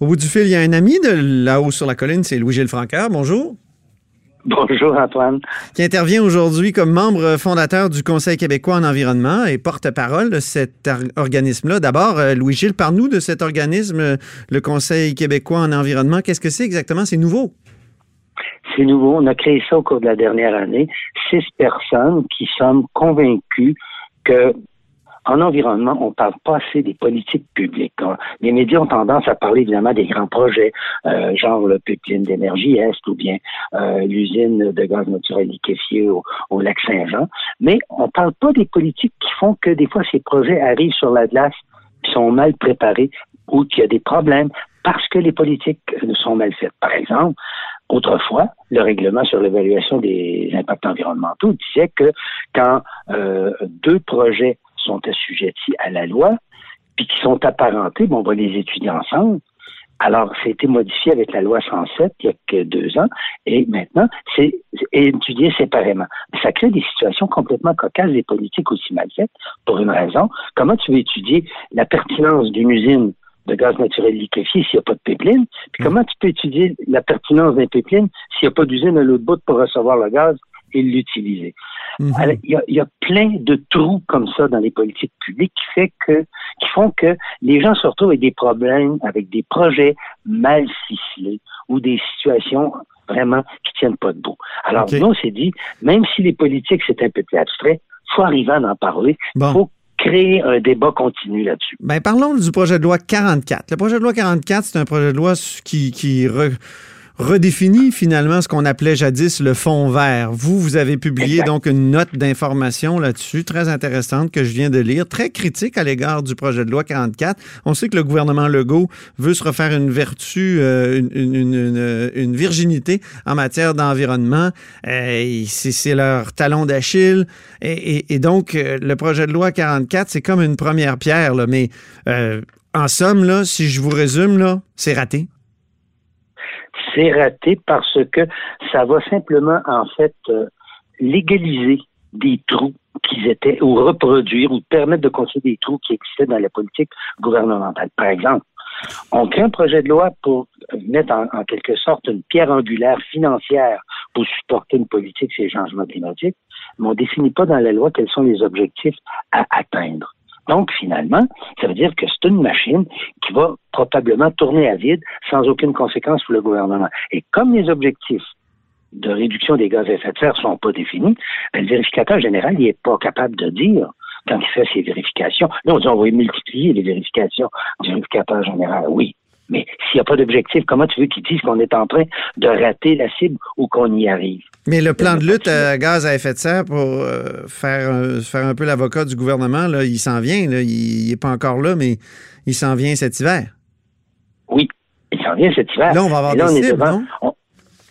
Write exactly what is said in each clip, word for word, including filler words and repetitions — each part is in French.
Au bout du fil, il y a un ami de là-haut sur la colline, c'est Louis-Gilles Francoeur. Bonjour. Bonjour, Antoine. Qui intervient aujourd'hui comme membre fondateur du Conseil québécois en environnement et porte-parole de cet organisme-là. D'abord, Louis-Gilles, parle-nous de cet organisme, le Conseil québécois en environnement. Qu'est-ce que c'est exactement? C'est nouveau. C'est nouveau. On a créé ça au cours de la dernière année. Six personnes qui sommes convaincues que... En environnement, on ne parle pas assez des politiques publiques. Les médias ont tendance à parler évidemment des grands projets, euh, genre le pipeline d'Énergie Est ou bien euh, l'usine de gaz naturel liquéfié au, au lac Saint-Jean. Mais on ne parle pas des politiques qui font que des fois ces projets arrivent sur la glace, sont mal préparés ou qu'il y a des problèmes parce que les politiques sont mal faites. Par exemple, autrefois, le règlement sur l'évaluation des impacts environnementaux disait que quand euh, deux projets sont assujettis à la loi, puis qui sont apparentés, bon, on va les étudier ensemble. Alors, ça a été modifié avec la loi cent sept il y a que deux ans, et maintenant, c'est étudié séparément. Ça crée des situations complètement cocasses, des politiques aussi mal faites, pour une raison. Comment tu veux étudier la pertinence d'une usine de gaz naturel liquéfié s'il n'y a pas de pipeline? Puis comment tu peux étudier la pertinence d'un pipeline s'il n'y a pas d'usine à l'autre bout pour recevoir le gaz et l'utiliser? Mmh. Alors, il, y a, il y a plein de trous comme ça dans les politiques publiques qui, fait que, qui font que les gens se retrouvent avec des problèmes, avec des projets mal ficelés ou des situations vraiment qui tiennent pas debout. Alors, okay. Nous, on s'est dit, même si les politiques, c'est un peu plus abstrait, il faut arriver à en parler. Bon. Faut créer un débat continu là-dessus. Ben, parlons du projet de loi quarante-quatre. Le projet de loi quarante-quatre, c'est un projet de loi qui... qui re... redéfinit finalement ce qu'on appelait jadis le fond vert. Vous, vous avez publié exact. Donc une note d'information là-dessus, très intéressante, que je viens de lire, très critique à l'égard du projet de loi quarante-quatre. On sait que le gouvernement Legault veut se refaire une vertu, euh, une, une, une, une virginité en matière d'environnement. Euh, c'est, c'est leur talon d'Achille. Et, et, et donc, euh, le projet de loi quarante-quatre, c'est comme une première pierre, là. Mais euh, en somme, là, si je vous résume, là, c'est raté. C'est raté parce que ça va simplement, en fait, euh, légaliser des trous qu'ils étaient, ou reproduire, ou permettre de constituer des trous qui existaient dans la politique gouvernementale. Par exemple, on crée un projet de loi pour mettre en, en quelque sorte une pierre angulaire financière pour supporter une politique sur les changements climatiques, mais on ne définit pas dans la loi quels sont les objectifs à atteindre. Donc, finalement, ça veut dire que c'est une machine qui va probablement tourner à vide sans aucune conséquence pour le gouvernement. Et comme les objectifs de réduction des gaz à effet de serre ne sont pas définis, ben, le vérificateur général n'est pas capable de dire, quand il fait ses vérifications, là, on dit on va multiplier les vérifications du vérificateur général. Oui, mais s'il n'y a pas d'objectif, comment tu veux qu'ils disent qu'on est en train de rater la cible ou qu'on y arrive? Mais le plan de lutte à gaz à effet de serre, pour euh, faire, euh, faire un peu l'avocat du gouvernement, là, il s'en vient. Là, il n'est pas encore là, mais il s'en vient cet hiver. Oui, il s'en vient cet hiver. Là, on va avoir là, des cibles, devant, non? On,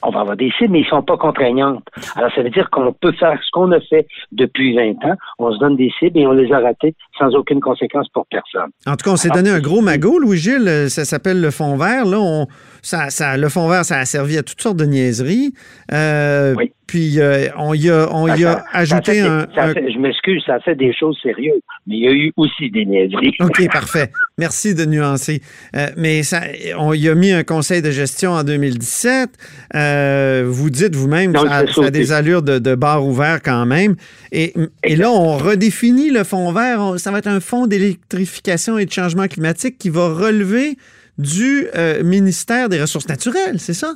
on va avoir des cibles, mais ils ne sont pas contraignantes. Alors, ça veut dire qu'on peut faire ce qu'on a fait depuis vingt ans. On se donne des cibles et on les a ratées sans aucune conséquence pour personne. En tout cas, on s'est Alors, donné un gros magot, Louis-Gilles. Ça s'appelle le fond vert. Là, on... Ça, ça, le fond vert, ça a servi à toutes sortes de niaiseries. Euh, oui. Puis, euh, on y a, on y a ça, ajouté ça fait, un... Ça fait, un... Je m'excuse, ça fait des choses sérieuses, mais il y a eu aussi des niaiseries. OK, parfait. Merci de nuancer. Euh, mais ça, on y a mis un conseil de gestion en deux mille dix-sept. Euh, vous dites vous-même que ça, ça a des allures de, de bar ouvert quand même. Et, et là, on redéfinit le fond vert. On, ça va être un fonds d'électrification et de changement climatique qui va relever du euh, ministère des Ressources naturelles, c'est ça?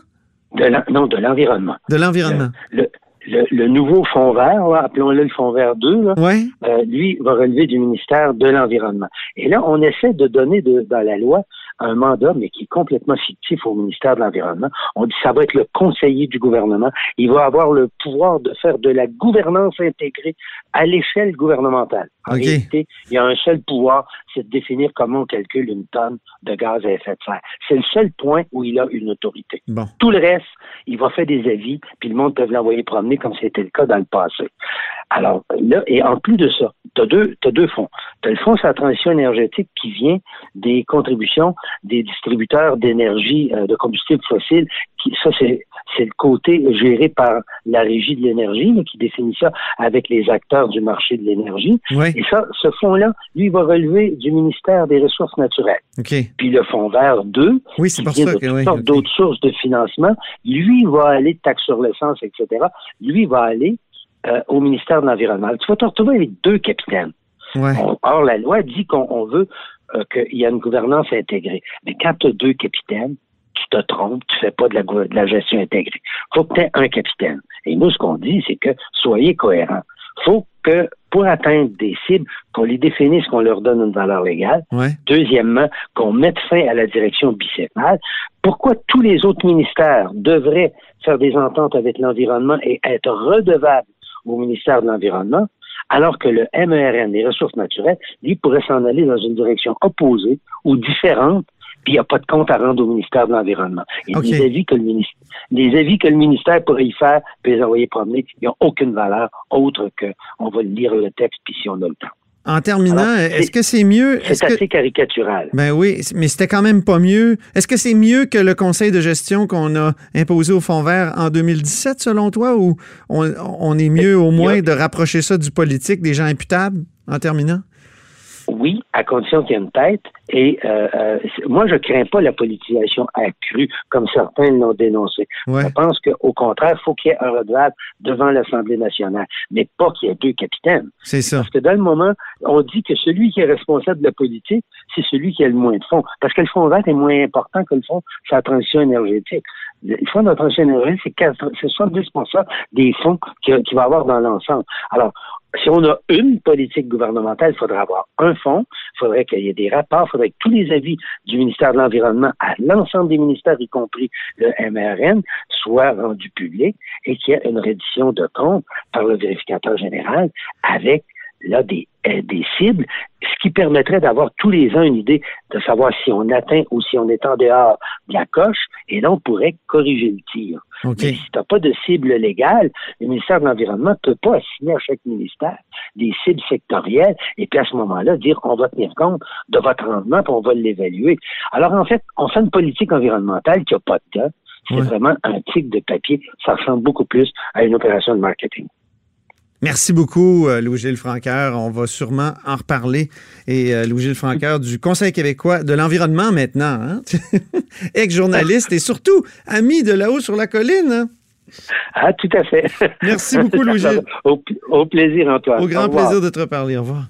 De l'en, non, de l'environnement. De l'environnement. Le, le, le nouveau fonds vert, là, appelons-le le fonds vert deux, là, ouais. euh, lui va relever du ministère de l'Environnement. Et là, on essaie de donner de, dans la loi un mandat, mais qui est complètement fictif au ministère de l'Environnement. On dit que ça va être le conseiller du gouvernement. Il va avoir le pouvoir de faire de la gouvernance intégrée à l'échelle gouvernementale. En okay. réalité, il y a un seul pouvoir, c'est de définir comment on calcule une tonne de gaz à effet de serre. C'est le seul point où il a une autorité. Bon. Tout le reste, il va faire des avis, puis le monde peut l'envoyer promener comme c'était le cas dans le passé. Alors là, et en plus de ça, tu as deux, t'as deux fonds. Tu as le fonds sur la transition énergétique qui vient des contributions des distributeurs d'énergie, euh, de combustibles fossiles. Qui, ça, c'est, c'est le côté géré par la Régie de l'énergie, mais qui définit ça avec les acteurs du marché de l'énergie. Oui. Et ça, ce fonds-là, lui, il va relever du ministère des Ressources naturelles. Okay. Puis le fonds vert deux, oui, c'est qui pour vient ça de que, toutes oui, sortes okay. d'autres sources de financement, lui, il va aller de taxes sur l'essence, et cetera. Lui, il va aller Euh, au ministère de l'Environnement. Tu vas te retrouver avec deux capitaines. Ouais. On, or, la loi dit qu'on on veut euh, qu'il y a une gouvernance intégrée. Mais quand tu as deux capitaines, tu te trompes, tu fais pas de la, de la gestion intégrée. Faut que tu aies un capitaine. Et nous, ce qu'on dit, c'est que soyez cohérents. Faut que, pour atteindre des cibles, qu'on les définisse, qu'on leur donne une valeur légale. Ouais. Deuxièmement, qu'on mette fin à la direction bicéphale. Pourquoi tous les autres ministères devraient faire des ententes avec l'environnement et être redevables au ministère de l'Environnement, alors que le M E R N, les ressources naturelles, lui, pourrait s'en aller dans une direction opposée ou différente, puis il n'y a pas de compte à rendre au ministère de l'Environnement. Et okay. les, avis que le ministère, les avis que le ministère pourrait y faire, puis les envoyer promener, ils n'ont aucune valeur autre que on va lire le texte, puis si on a le temps. En terminant, alors, est-ce que c'est mieux... C'est est-ce assez que, caricatural. Ben oui, mais c'était quand même pas mieux. Est-ce que c'est mieux que le conseil de gestion qu'on a imposé au fond vert en deux mille dix-sept, selon toi, ou on, on est mieux au moins de rapprocher ça du politique, des gens imputables, en terminant? Oui, à condition qu'il y ait une tête. Et euh, euh, moi, je ne crains pas la politisation accrue, comme certains l'ont dénoncé. Ouais. Je pense qu'au contraire, il faut qu'il y ait un redevable devant l'Assemblée nationale, mais pas qu'il y ait deux capitaines. C'est ça. Parce que dans le moment, on dit que celui qui est responsable de la politique, c'est celui qui a le moins de fonds. Parce que le fonds vert est moins important que le fonds sur la transition énergétique. Le fonds de la transition énergétique, c'est, quatre, c'est soixante-dix pour cent des fonds que, qu'il va y avoir dans l'ensemble. Alors, si on a une politique gouvernementale, il faudra avoir un fonds, il faudrait qu'il y ait des rapports, il faudrait que tous les avis du ministère de l'Environnement à l'ensemble des ministères, y compris le M R N, soient rendus publics et qu'il y ait une reddition de comptes par le vérificateur général avec là des, euh, des cibles, ce qui permettrait d'avoir tous les ans une idée de savoir si on atteint ou si on est en dehors de la coche, et là on pourrait corriger le tir. Okay. Mais si tu n'as pas de cible légale, le ministère de l'Environnement ne peut pas assigner à chaque ministère des cibles sectorielles et puis à ce moment-là dire on va tenir compte de votre rendement puis on va l'évaluer. Alors en fait, on fait une politique environnementale qui n'a pas de temps. C'est ouais. vraiment un tic de papier. Ça ressemble beaucoup plus à une opération de marketing. Merci beaucoup, Louis-Gilles Francoeur. On va sûrement en reparler. Et euh, Louis-Gilles Francoeur du Conseil québécois de l'environnement maintenant, hein? Ex-journaliste et surtout ami de là-haut sur la colline. Hein? Ah, tout à fait. Merci beaucoup, Louis-Gilles. Au, au plaisir, Antoine. Au grand au plaisir de te reparler. Au revoir.